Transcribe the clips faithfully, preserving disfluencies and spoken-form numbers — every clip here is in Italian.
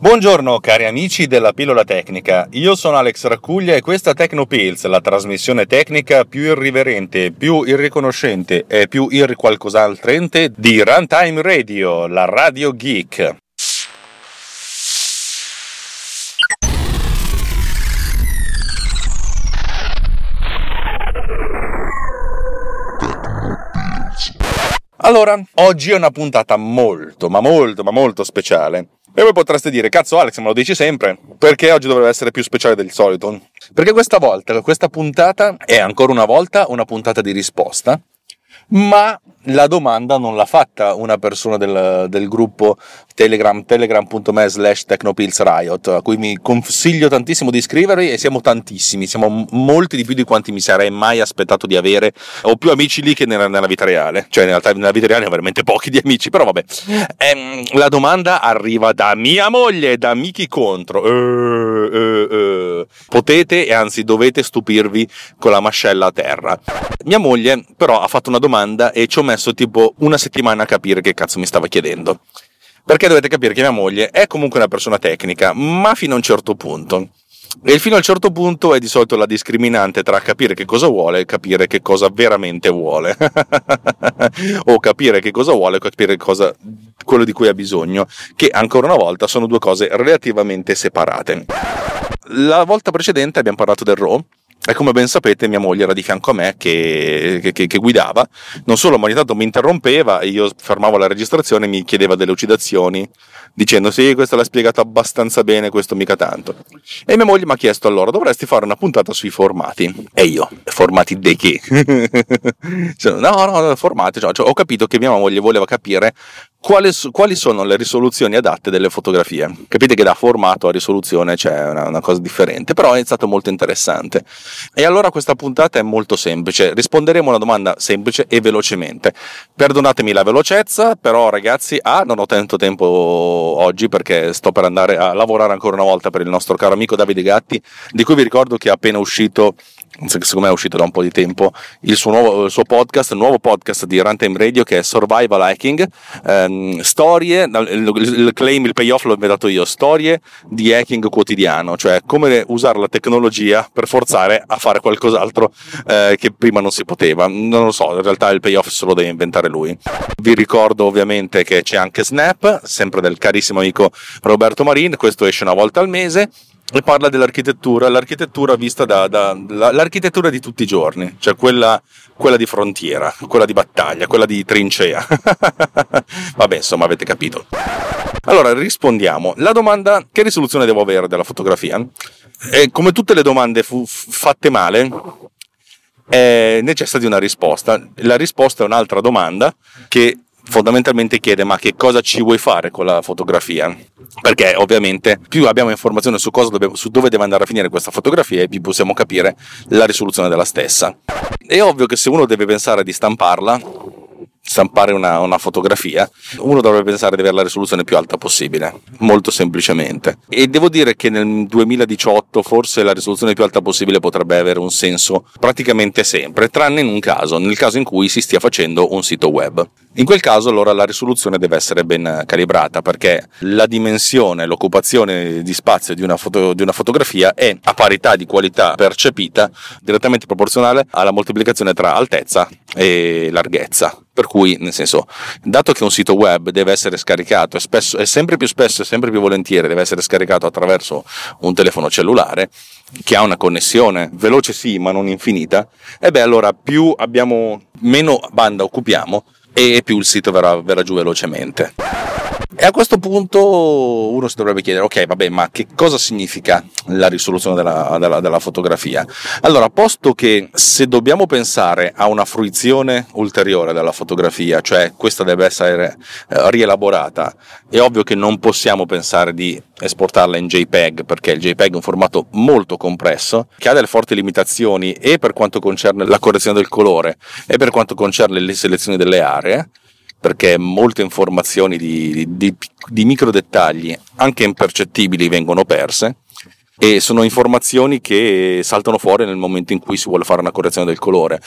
Buongiorno cari amici della pillola tecnica, io sono Alex Raccuglia e questa TechnoPillz, la trasmissione tecnica più irriverente, più irriconoscente e più irriqualcosaltrente di Runtime Radio, la radio geek. Allora, oggi è una puntata molto, ma molto, ma molto speciale. E voi potreste dire, cazzo Alex, me lo dici sempre, perché oggi dovrebbe essere più speciale del solito? Perché questa volta, questa puntata è ancora una volta una puntata di risposta, ma la domanda non l'ha fatta una persona del, del gruppo Telegram, telegram.me slash TechnoPillzRiot, a cui mi consiglio tantissimo di iscrivervi, e siamo tantissimi, siamo molti di più di quanti mi sarei mai aspettato di avere. Ho più amici lì che nella, nella vita reale, cioè in realtà nella vita reale ho veramente pochi di amici, però vabbè. Ehm, la domanda arriva da mia moglie, da Miki contro. Uh, uh, uh. Potete e anzi dovete stupirvi con la mascella a terra. Mia moglie però ha fatto una domanda e ci ho messo tipo una settimana a capire che cazzo mi stava chiedendo. Perché dovete capire che mia moglie è comunque una persona tecnica, ma fino a un certo punto. E fino a un certo punto è di solito la discriminante tra capire che cosa vuole e capire che cosa veramente vuole. O capire che cosa vuole e capire cosa, quello di cui ha bisogno, che ancora una volta sono due cose relativamente separate. La volta precedente abbiamo parlato del R A W. E come ben sapete mia moglie era di fianco a me che, che, che, che guidava, non solo ma ogni tanto mi interrompeva e io fermavo la registrazione e mi chiedeva delle lucidazioni dicendo sì, questa l'ha spiegata abbastanza bene, questo mica tanto. E mia moglie mi ha chiesto, allora dovresti fare una puntata sui formati. E io, formati di che? no no formati, cioè, ho capito che mia moglie voleva capire Quali, quali sono le risoluzioni adatte delle fotografie. Capite che da formato a risoluzione c'è una, una cosa differente, però è stato molto interessante. E allora questa puntata è molto semplice, risponderemo a una domanda semplice e velocemente. Perdonatemi la velocezza, però ragazzi ah, non ho tanto tempo oggi perché sto per andare a lavorare ancora una volta per il nostro caro amico Davide Gatti, di cui vi ricordo che è appena uscito, secondo me è uscito da un po' di tempo, il suo, nuovo, il suo podcast, il nuovo podcast di Runtime Radio, che è Survival Hacking, eh, storie, il claim, il payoff l'ho inventato io, storie di hacking quotidiano, cioè come usare la tecnologia per forzare a fare qualcos'altro eh, che prima non si poteva. Non lo so, in realtà il payoff se lo deve inventare lui. Vi ricordo ovviamente che c'è anche Snap, sempre del carissimo amico Roberto Marin, questo esce una volta al mese e parla dell'architettura, l'architettura vista da, da la, l'architettura di tutti i giorni, cioè quella, quella di frontiera, quella di battaglia, quella di trincea. Vabbè, insomma, avete capito. Allora, rispondiamo. La domanda, che risoluzione devo avere della fotografia? E come tutte le domande fu, f- fatte male, è necessita di una risposta. La risposta è un'altra domanda che fondamentalmente chiede, ma che cosa ci vuoi fare con la fotografia? Perché ovviamente più abbiamo informazione su, cosa dobbiamo, su dove deve andare a finire questa fotografia, e più possiamo capire la risoluzione della stessa. È ovvio che se uno deve pensare di stamparla, stampare una, una fotografia, uno dovrebbe pensare di avere la risoluzione più alta possibile, molto semplicemente. E devo dire che nel duemiladiciotto forse la risoluzione più alta possibile potrebbe avere un senso praticamente sempre, tranne in un caso, nel caso in cui si stia facendo un sito web. In quel caso allora la risoluzione deve essere ben calibrata, perché la dimensione, l'occupazione di spazio di una, foto, di una fotografia è a parità di qualità percepita direttamente proporzionale alla moltiplicazione tra altezza e larghezza. Per cui, nel senso, dato che un sito web deve essere scaricato e, spesso, e sempre più spesso e sempre più volentieri deve essere scaricato attraverso un telefono cellulare che ha una connessione veloce sì ma non infinita, e beh allora più abbiamo, meno banda occupiamo e più il sito verrà, verrà giù velocemente. E a questo punto uno si dovrebbe chiedere, ok vabbè, ma che cosa significa la risoluzione della, della, della fotografia? Allora, posto che se dobbiamo pensare a una fruizione ulteriore della fotografia, cioè questa deve essere eh, rielaborata, è ovvio che non possiamo pensare di esportarla in JPEG, perché il JPEG è un formato molto compresso che ha delle forti limitazioni, e per quanto concerne la correzione del colore e per quanto concerne le selezioni delle aree, perché molte informazioni di, di, di micro dettagli anche impercettibili vengono perse, e sono informazioni che saltano fuori nel momento in cui si vuole fare una correzione del colore.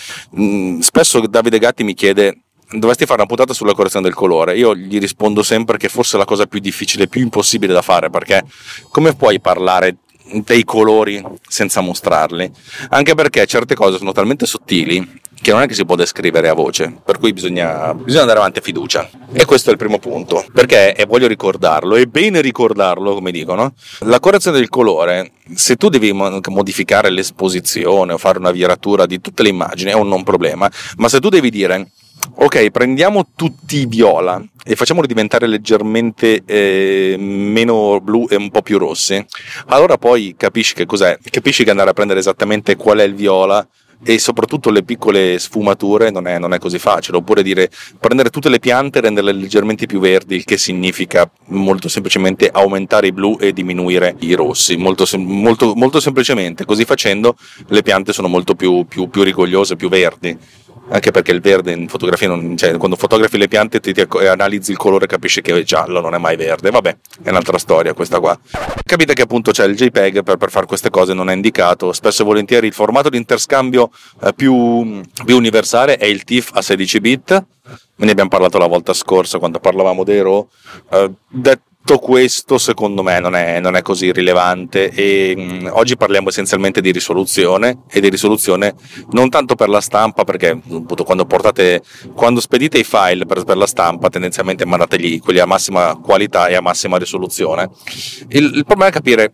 Spesso Davide Gatti mi chiede dovresti fare una puntata sulla correzione del colore. Io gli rispondo sempre che forse è la cosa più difficile, più impossibile da fare, perché come puoi parlare dei colori senza mostrarli? Anche perché certe cose sono talmente sottili che non è che si può descrivere a voce, per cui bisogna, bisogna andare avanti a fiducia. E questo è il primo punto, perché, e voglio ricordarlo, è bene ricordarlo, come dicono, la correzione del colore, se tu devi modificare l'esposizione o fare una viratura di tutte le immagini è un non problema, ma se tu devi dire ok, prendiamo tutti i viola e facciamoli diventare leggermente eh, meno blu e un po' più rossi, allora poi capisci che cos'è, capisci che andare a prendere esattamente qual è il viola e soprattutto le piccole sfumature non è, non è così facile. Oppure dire prendere tutte le piante e renderle leggermente più verdi, il che significa molto semplicemente aumentare i blu e diminuire i rossi, molto, molto, molto semplicemente. Così facendo le piante sono molto più, più, più rigogliose, più verdi, anche perché il verde in fotografia non, cioè, quando fotografi le piante ti, ti analizzi il colore e capisci che è giallo, non è mai verde. Vabbè, è un'altra storia questa qua. Capite che appunto c'è, cioè, il JPEG per, per fare queste cose non è indicato. Spesso e volentieri il formato di interscambio eh, più, più universale è il TIFF a sedici bit, ne abbiamo parlato la volta scorsa quando parlavamo dei RAW. Eh, detto questo, secondo me non è, non è così rilevante, e mh, oggi parliamo essenzialmente di risoluzione, e di risoluzione non tanto per la stampa, perché appunto, quando portate, quando spedite i file per, per la stampa tendenzialmente mandategli quelli a massima qualità e a massima risoluzione. Il, il problema è capire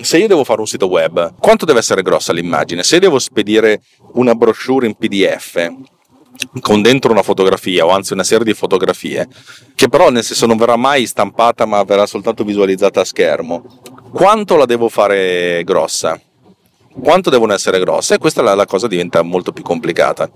se io devo fare un sito web quanto deve essere grossa l'immagine, se devo spedire una brochure in P D F con dentro una fotografia, o anzi una serie di fotografie, che però nel senso non verrà mai stampata ma verrà soltanto visualizzata a schermo, quanto la devo fare grossa? Quanto devono essere grosse? E questa la, la cosa diventa molto più complicata.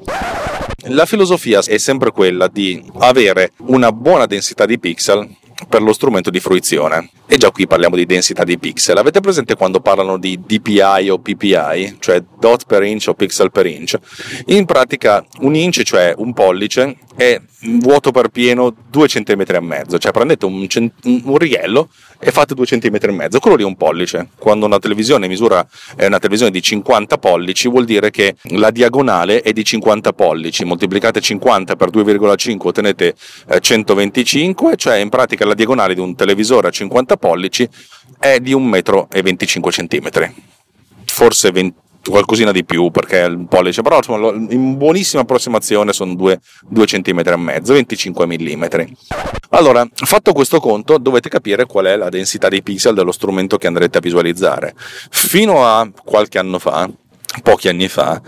La filosofia è sempre quella di avere una buona densità di pixel per lo strumento di fruizione, e già qui parliamo di densità di pixel. Avete presente quando parlano di D P I o P P I, cioè dot per inch o pixel per inch? In pratica un inch, cioè un pollice, è vuoto per pieno due centimetri e mezzo, cioè prendete un, cent- un riello e fate due centimetri e mezzo, quello lì è un pollice. Quando una televisione misura, è una televisione di cinquanta pollici, vuol dire che la diagonale è di cinquanta pollici, moltiplicate cinquanta per due virgola cinque ottenete centoventicinque, cioè in pratica la diagonale di un televisore a cinquanta pollici è di un metro e venticinque centimetri, forse venti, qualcosina di più perché è un pollice, però in buonissima approssimazione sono due centimetri e mezzo, venticinque millimetri. Allora, fatto questo conto, dovete capire qual è la densità dei pixel dello strumento che andrete a visualizzare. Fino a qualche anno fa, pochi anni fa,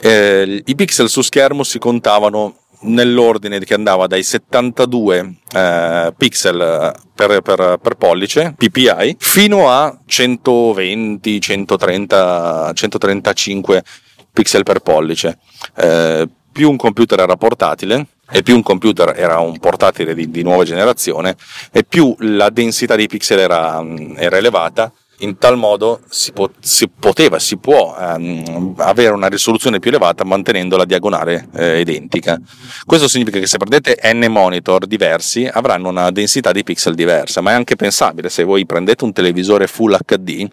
eh, i pixel su schermo si contavano nell'ordine che andava dai settantadue eh, pixel per, per, per pollice P P I fino a centoventi, centotrenta, centotrentacinque pixel per pollice. Eh, più un computer era portatile e più un computer era un portatile di, di nuova generazione, e più la densità dei pixel era, era elevata. In tal modo si, po- si poteva, si può ehm, avere una risoluzione più elevata mantenendo la diagonale eh, identica. Questo significa che se prendete n monitor diversi avranno una densità di pixel diversa, ma è anche pensabile. Se voi prendete un televisore Full H D,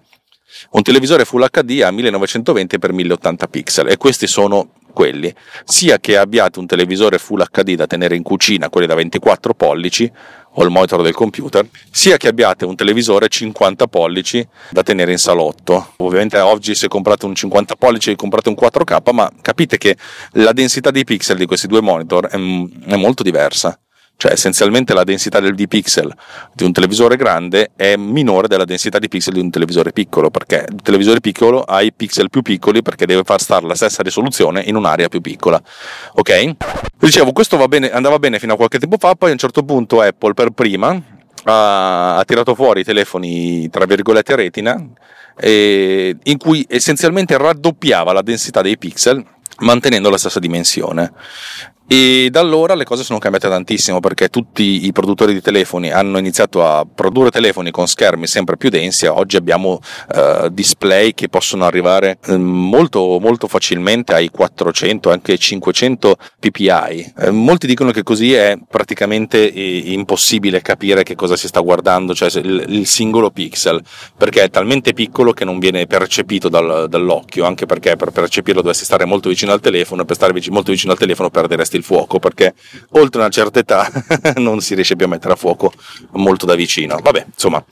un televisore Full H D ha millenovecentoventi per mille ottanta pixel, e questi sono quelli, sia che abbiate un televisore Full H D da tenere in cucina, quelli da ventiquattro pollici o il monitor del computer, sia che abbiate un televisore cinquanta pollici da tenere in salotto. Ovviamente oggi se comprate un cinquanta pollici comprate un quattro K, ma capite che la densità di pixel di questi due monitor è, è molto diversa. Cioè essenzialmente la densità di pixel di un televisore grande è minore della densità di pixel di un televisore piccolo, perché il televisore piccolo ha i pixel più piccoli perché deve far stare la stessa risoluzione in un'area più piccola. Ok? Dicevo, questo va bene, andava bene fino a qualche tempo fa, poi a un certo punto Apple per prima ha, ha tirato fuori i telefoni tra virgolette retina, e, in cui essenzialmente raddoppiava la densità dei pixel mantenendo la stessa dimensione. E da allora le cose sono cambiate tantissimo, perché tutti i produttori di telefoni hanno iniziato a produrre telefoni con schermi sempre più densi. Oggi abbiamo eh, display che possono arrivare eh, molto molto facilmente ai quattrocento, anche cinquecento P P I. Eh, molti dicono che così è praticamente eh, impossibile capire che cosa si sta guardando, cioè il, il singolo pixel, perché è talmente piccolo che non viene percepito dal, dall'occhio, anche perché per percepirlo dovresti stare molto vicino al telefono, e per stare vic- molto vicino al telefono perderesti il fuoco, perché oltre una certa età non si riesce più a mettere a fuoco molto da vicino. Vabbè, insomma,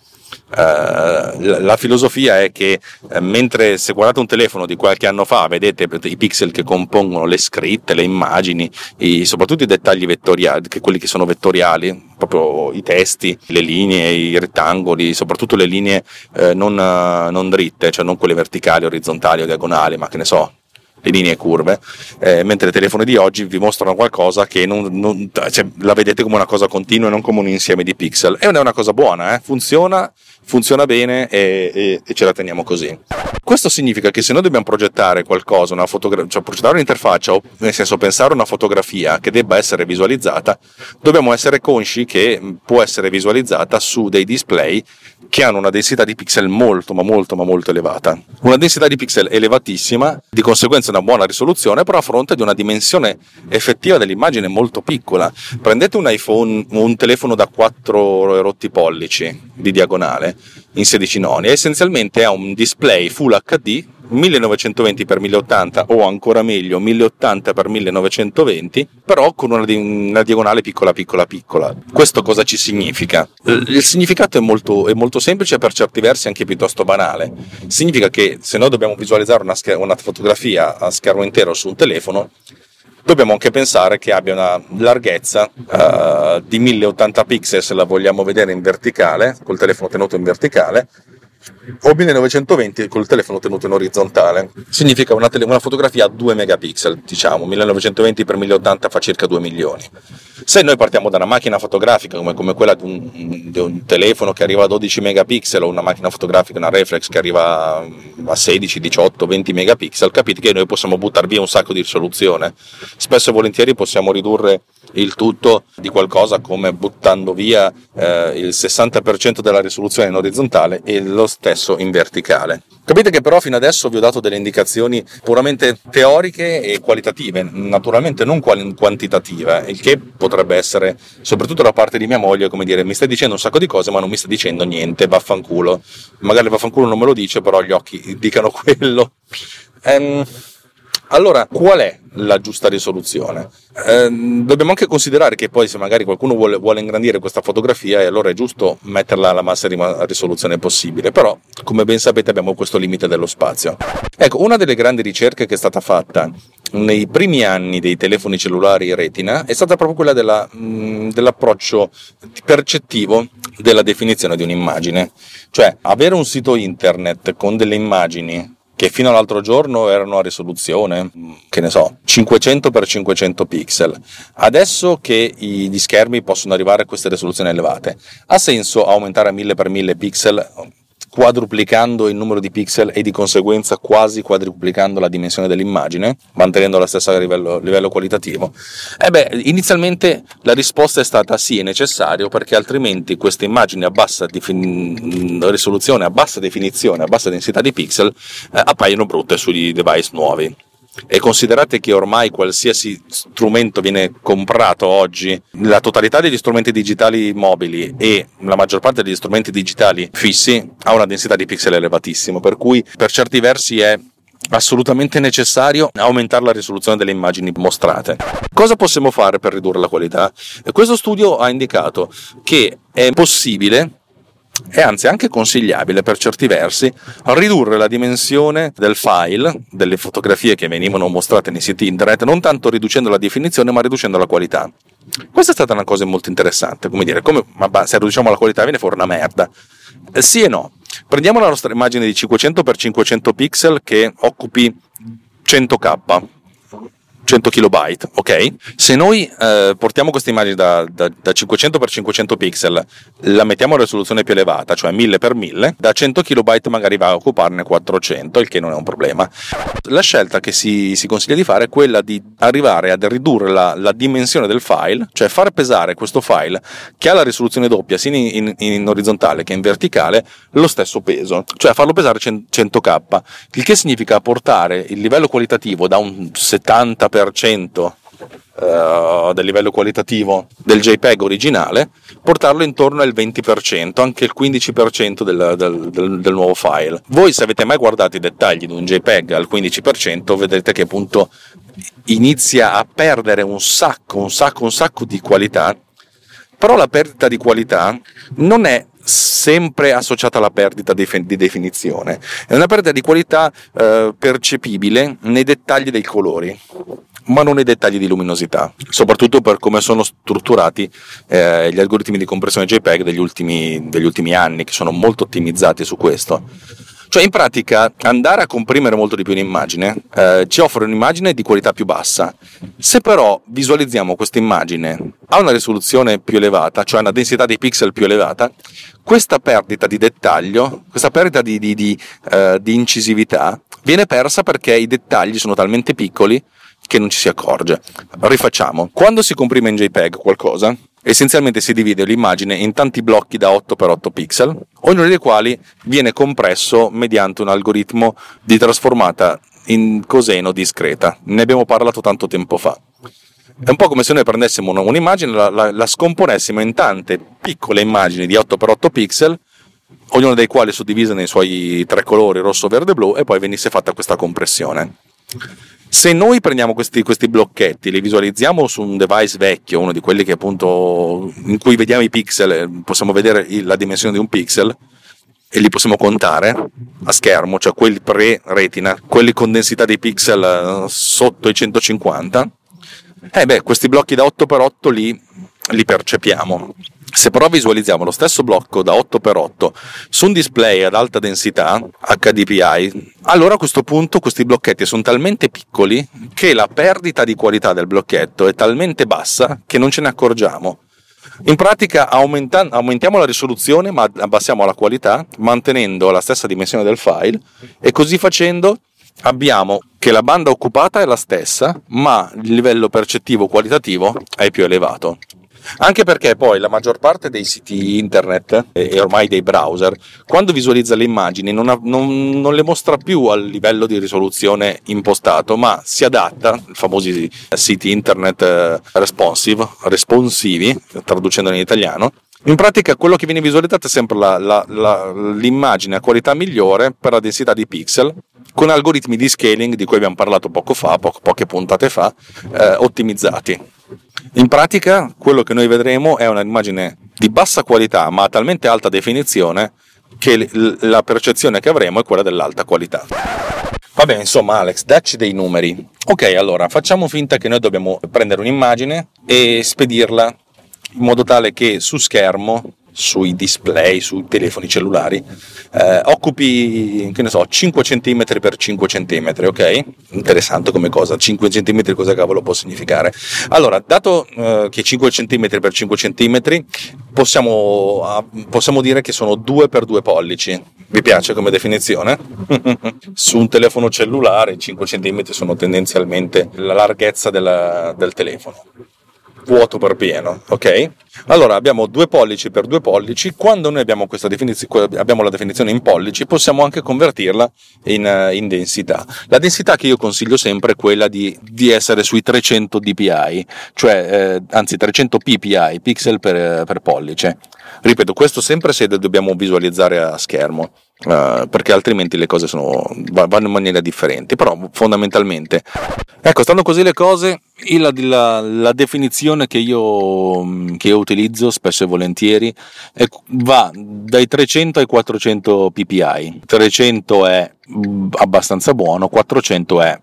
Uh, la filosofia è che uh, mentre se guardate un telefono di qualche anno fa vedete i pixel che compongono le scritte, le immagini, i, soprattutto i dettagli vettoriali, che quelli che sono vettoriali, proprio i testi, le linee, i rettangoli, soprattutto le linee uh, non, uh, non dritte, cioè non quelle verticali, orizzontali o diagonali, ma che ne so, le linee curve, eh, mentre i telefoni di oggi vi mostrano qualcosa che non, non, cioè, la vedete come una cosa continua e non come un insieme di pixel. E non è una cosa buona, eh? funziona funziona bene e, e, e ce la teniamo così. Questo significa che se noi dobbiamo progettare qualcosa, una fotogra- cioè progettare un'interfaccia, o nel senso pensare una fotografia che debba essere visualizzata, dobbiamo essere consci che può essere visualizzata su dei display che hanno una densità di pixel molto ma molto ma molto elevata, una densità di pixel elevatissima, di conseguenza una buona risoluzione, però a fronte di una dimensione effettiva dell'immagine molto piccola. Prendete un iPhone, un telefono da quattro rotti pollici di diagonale in sedici noni, e essenzialmente ha un display Full acca di millenovecentoventi per milleottanta, o ancora meglio mille ottanta per millenovecentoventi, però con una, di- una diagonale piccola piccola piccola. Questo cosa ci significa? Il significato è molto, è molto semplice, per certi versi anche piuttosto banale. Significa che se noi dobbiamo visualizzare una, scher- una fotografia a schermo intero su un telefono, dobbiamo anche pensare che abbia una larghezza uh, di mille ottanta pixel se la vogliamo vedere in verticale, col telefono tenuto in verticale, o millenovecentoventi col telefono tenuto in orizzontale. Significa una, tele- una fotografia a due megapixel, diciamo millenovecentoventi per milleottanta fa circa due milioni. Se noi partiamo da una macchina fotografica come, come quella di un, di un telefono che arriva a dodici megapixel, o una macchina fotografica, una reflex, che arriva a sedici, diciotto, venti megapixel, capite che noi possiamo buttare via un sacco di risoluzione. Spesso e volentieri possiamo ridurre il tutto di qualcosa come buttando via eh, il sessanta per cento della risoluzione in orizzontale e lo stesso in verticale. Capite che però fino adesso vi ho dato delle indicazioni puramente teoriche e qualitative, naturalmente non quantitative, il che potrebbe essere, soprattutto da parte di mia moglie, come dire: mi stai dicendo un sacco di cose ma non mi stai dicendo niente, vaffanculo. Magari vaffanculo non me lo dice, però gli occhi dicano quello. ehm Allora, qual è la giusta risoluzione? Eh, dobbiamo anche considerare che poi, se magari qualcuno vuole, vuole ingrandire questa fotografia, allora è giusto metterla alla massima risoluzione possibile, però come ben sapete abbiamo questo limite dello spazio. Ecco, una delle grandi ricerche che è stata fatta nei primi anni dei telefoni cellulari retina è stata proprio quella della, mh, dell'approccio percettivo della definizione di un'immagine. Cioè, avere un sito internet con delle immagini che fino all'altro giorno erano a risoluzione, che ne so, cinquecento per cinquecento pixel. Adesso che gli schermi possono arrivare a queste risoluzioni elevate, ha senso aumentare a mille per mille pixel, quadruplicando il numero di pixel e di conseguenza quasi quadruplicando la dimensione dell'immagine, mantenendo la stessa livello, livello qualitativo? E beh, inizialmente la risposta è stata sì, è necessario, perché altrimenti queste immagini a bassa defin- risoluzione, a bassa definizione, a bassa densità di pixel eh, appaiono brutte sugli device nuovi. E considerate che ormai qualsiasi strumento viene comprato oggi, la totalità degli strumenti digitali mobili e la maggior parte degli strumenti digitali fissi ha una densità di pixel elevatissima, per cui per certi versi è assolutamente necessario aumentare la risoluzione delle immagini mostrate. Cosa possiamo fare per ridurre la qualità? Questo studio ha indicato che è possibile, è anzi anche consigliabile per certi versi, ridurre la dimensione del file, delle fotografie che venivano mostrate nei siti internet, non tanto riducendo la definizione ma riducendo la qualità. Questa è stata una cosa molto interessante, come dire, come, ma se riduciamo la qualità viene fuori una merda. Eh, sì e no. Prendiamo la nostra immagine di cinquecento per cinquecento pixel che occupi cento k, cento kilobyte, ok? Se noi eh, portiamo questa immagine da, da, da cinquecento per cinquecento pixel, la mettiamo a risoluzione più elevata, cioè mille per mille, da cento kilobyte magari va a occuparne quattrocento, il che non è un problema. La scelta che si, si consiglia di fare è quella di arrivare ad ridurre la, la dimensione del file, cioè far pesare questo file, che ha la risoluzione doppia sia in, in, in orizzontale che in verticale, lo stesso peso, cioè farlo pesare cento k, il che significa portare il livello qualitativo da un settanta per cento Uh, del livello qualitativo del JPEG originale, portarlo intorno al venti per cento, anche il quindici per cento del, del, del, del nuovo file. Voi, se avete mai guardato i dettagli di un JPEG al quindici per cento, vedrete che appunto inizia a perdere un sacco, un sacco, un sacco di qualità, però la perdita di qualità non è sempre associata alla perdita di definizione, è una perdita di qualità eh, percepibile nei dettagli dei colori, ma non nei dettagli di luminosità, soprattutto per come sono strutturati eh, gli algoritmi di compressione JPEG degli ultimi, degli ultimi anni, che sono molto ottimizzati su questo. Cioè, in pratica, andare a comprimere molto di più un'immagine eh, ci offre un'immagine di qualità più bassa. Se però visualizziamo questa immagine a una risoluzione più elevata, cioè una densità di pixel più elevata, questa perdita di dettaglio, questa perdita di, di, di, eh, di incisività viene persa perché i dettagli sono talmente piccoli che non ci si accorge. Rifacciamo. Quando si comprime in JPEG qualcosa, essenzialmente si divide l'immagine in tanti blocchi da otto per otto pixel, ognuno dei quali viene compresso mediante un algoritmo di trasformata in coseno discreta. Ne abbiamo parlato tanto tempo fa. È un po' come se noi prendessimo un'immagine, la, la, la scomponessimo in tante piccole immagini di otto per otto pixel, ognuna dei quali suddivisa nei suoi tre colori, rosso, verde e blu, e poi venisse fatta questa compressione. Se noi prendiamo questi, questi blocchetti, li visualizziamo su un device vecchio, uno di quelli che appunto in cui vediamo i pixel, possiamo vedere la dimensione di un pixel e li possiamo contare a schermo, cioè quelli pre-retina, quelli con densità di pixel sotto i centocinquanta, eh beh, questi blocchi da otto per otto li, li percepiamo. Se però visualizziamo lo stesso blocco da otto per otto su un display ad alta densità H D P I, allora a questo punto questi blocchetti sono talmente piccoli che la perdita di qualità del blocchetto è talmente bassa che non ce ne accorgiamo. In pratica aumenta- aumentiamo la risoluzione ma abbassiamo la qualità, mantenendo la stessa dimensione del file, e così facendo abbiamo che la banda occupata è la stessa, ma il livello percettivo qualitativo è più elevato. Anche perché poi la maggior parte dei siti internet e ormai dei browser, quando visualizza le immagini non, ha, non, non le mostra più al livello di risoluzione impostato, ma si adatta, i famosi siti internet responsive, responsivi, traducendolo in italiano. In pratica quello che viene visualizzato è sempre la, la, la, l'immagine a qualità migliore per la densità di pixel, con algoritmi di scaling di cui abbiamo parlato poco fa, po- poche puntate fa, eh, ottimizzati. In pratica quello che noi vedremo è un'immagine di bassa qualità ma a talmente alta definizione che l- la percezione che avremo è quella dell'alta qualità. Vabbè, insomma, Alex, dacci dei numeri. Ok, allora facciamo finta che noi dobbiamo prendere un'immagine e spedirla in modo tale che su schermo, sui display, sui telefoni cellulari, eh, occupi, che ne so, cinque centimetri per cinque centimetri, ok? Interessante come cosa, cinque centimetri cosa cavolo può significare? Allora, dato eh, che cinque centimetri per cinque centimetri possiamo, ah, possiamo dire che sono due per due pollici, vi piace come definizione? Su un telefono cellulare cinque centimetri sono tendenzialmente la larghezza della, del telefono. Vuoto per pieno, ok? Allora abbiamo due pollici per due pollici. Quando noi abbiamo questa definizione, abbiamo la definizione in pollici, possiamo anche convertirla in, in densità. La densità che io consiglio sempre è quella di, di essere sui trecento D P I, cioè eh, anzi trecento P P I, pixel per, per pollice. Ripeto, questo sempre se dobbiamo visualizzare a schermo, eh, perché altrimenti le cose sono, vanno in maniera differente, però fondamentalmente, ecco, stanno così le cose. La, la, la definizione che io, che io utilizzo spesso e volentieri è, va dai trecento ai quattrocento P P I. trecento è abbastanza buono, quattrocento è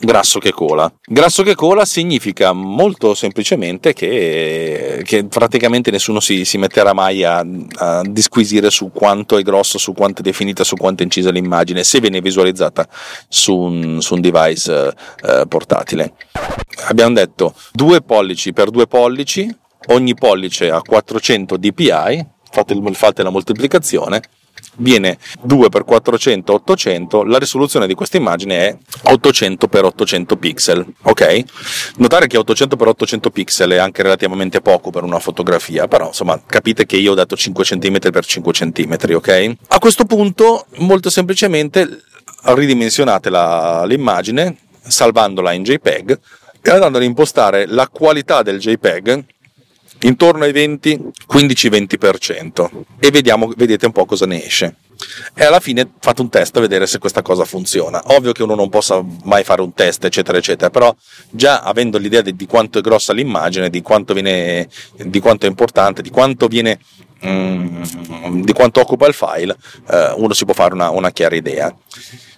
grasso che cola. Grasso che cola significa molto semplicemente che, che praticamente nessuno si, si metterà mai a, a disquisire su quanto è grosso, su quanto è definita, su quanto è incisa l'immagine, se viene visualizzata su un, su un device eh, portatile. Abbiamo detto due pollici per due pollici, ogni pollice a quattrocento D P I, fate, fate la moltiplicazione, viene due per quattrocento, ottocento. La risoluzione di questa immagine è ottocento per ottocento pixel, ok? Notare che ottocento per ottocento pixel è anche relativamente poco per una fotografia, però insomma capite che io ho dato cinque centimetri per cinque centimetri, ok? A questo punto molto semplicemente ridimensionate la, l'immagine, salvandola in JPEG e andando ad impostare la qualità del JPEG intorno ai venti, quindici-venti per cento, e vediamo, vedete un po' cosa ne esce. E alla fine fate un test a vedere se questa cosa funziona. Ovvio che uno non possa mai fare un test eccetera eccetera, però già avendo l'idea di, di quanto è grossa l'immagine, di quanto viene, di quanto è importante, di quanto viene mm, di quanto occupa il file, eh, uno si può fare una, una chiara idea.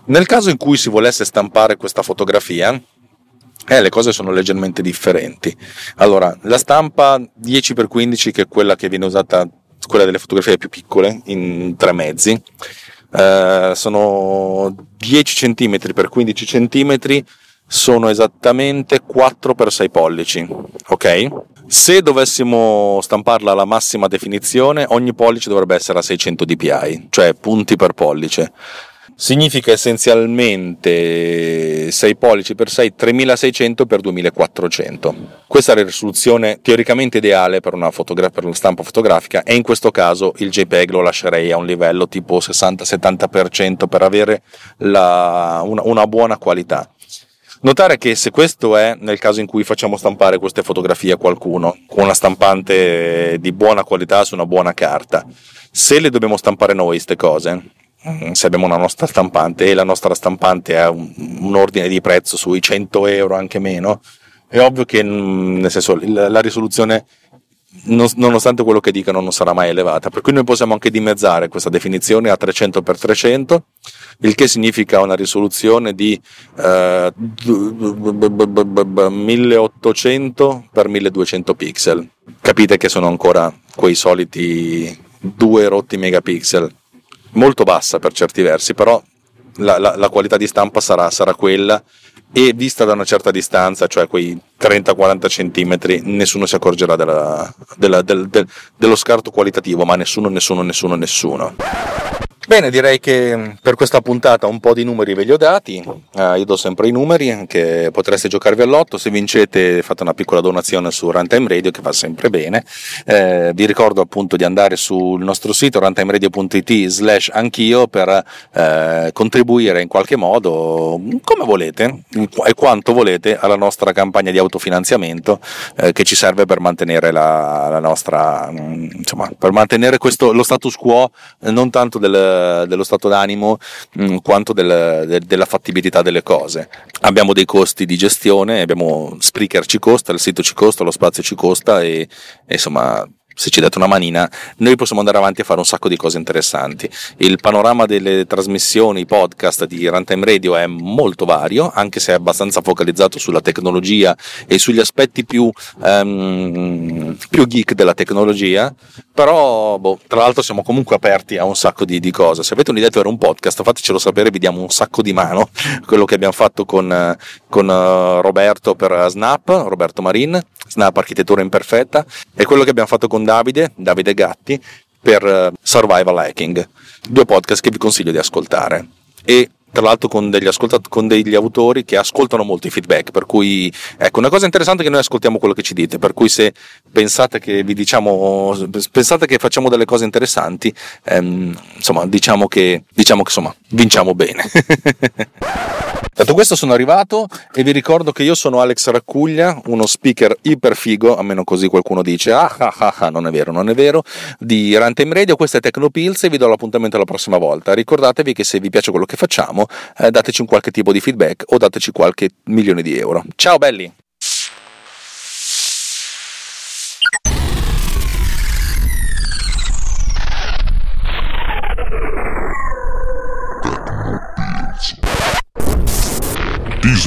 Nel caso in cui si volesse stampare questa fotografia, Eh, le cose sono leggermente differenti. Allora, la stampa dieci per quindici, che è quella che viene usata, quella delle fotografie più piccole, in tre mezzi, eh, sono dieci centimetri per quindici centimetri, sono esattamente quattro per sei pollici, ok? Se dovessimo stamparla alla massima definizione, ogni pollice dovrebbe essere a seicento dpi, cioè punti per pollice. Significa essenzialmente sei pollici per sei, tremilaseicento per duemilaquattrocento. Questa è la risoluzione teoricamente ideale per una, fotogra- per una stampa fotografica, e in questo caso il JPEG lo lascerei a un livello tipo sessanta-settanta per cento per avere la, una, una buona qualità. Notare che se questo è, nel caso in cui facciamo stampare queste fotografie a qualcuno con una stampante di buona qualità su una buona carta, se le dobbiamo stampare noi queste cose, se abbiamo una nostra stampante e la nostra stampante ha un, un ordine di prezzo sui cento euro, anche meno, è ovvio che, nel senso, la risoluzione, non, nonostante quello che dicano, non sarà mai elevata, per cui noi possiamo anche dimezzare questa definizione a trecento per trecento, il che significa una risoluzione di eh, milleottocento per milleduecento pixel. Capite che sono ancora quei soliti due rotti megapixel, molto bassa per certi versi, però la, la, la qualità di stampa sarà, sarà quella, e vista da una certa distanza, cioè quei trenta-quaranta centimetri, nessuno si accorgerà della, della, del, del, dello scarto qualitativo, ma nessuno, nessuno, nessuno, nessuno. Bene, direi che per questa puntata un po' di numeri ve li ho dati, eh, io do sempre i numeri, anche potreste giocarvi all'otto, se vincete fate una piccola donazione su Runtime Radio, che va sempre bene. Eh, vi ricordo appunto di andare sul nostro sito runtimeradio punto it slash anch'io per eh, contribuire in qualche modo, come volete e quanto volete, alla nostra campagna di autofinanziamento, eh, che ci serve per mantenere la, la nostra, insomma, per mantenere questo, lo status quo, non tanto del dello stato d'animo mh, quanto del, de, della fattibilità delle cose. Abbiamo dei costi di gestione, abbiamo Spreaker ci costa, il sito ci costa, lo spazio ci costa, e, e insomma, se ci date una manina noi possiamo andare avanti a fare un sacco di cose interessanti. Il panorama delle trasmissioni podcast di Runtime Radio è molto vario, anche se è abbastanza focalizzato sulla tecnologia e sugli aspetti più um, più geek della tecnologia, però boh, tra l'altro siamo comunque aperti a un sacco di, di cose. Se avete un'idea di avere un podcast, fatecelo sapere, vi diamo un sacco di mano. Quello che abbiamo fatto con, con uh, Roberto per Snap, Roberto Marin, Snap Architettura Imperfetta, e quello che abbiamo fatto con Davide, Davide Gatti, per Survival Hacking, due podcast che vi consiglio di ascoltare, e tra l'altro con degli, ascoltat- con degli autori che ascoltano molto i feedback, per cui ecco, una cosa interessante è che noi ascoltiamo quello che ci dite, per cui se pensate che vi diciamo, pensate che facciamo delle cose interessanti, ehm, insomma diciamo che diciamo che insomma vinciamo bene. Detto questo, sono arrivato e vi ricordo che io sono Alex Raccuglia, uno speaker iperfigo, a meno così qualcuno dice, ah ah ah, ah non è vero, non è vero, di Runtime Radio. Questa è TechnoPillz e vi do l'appuntamento la prossima volta. Ricordatevi che se vi piace quello che facciamo, eh, dateci un qualche tipo di feedback o dateci qualche milione di euro. Ciao belli! This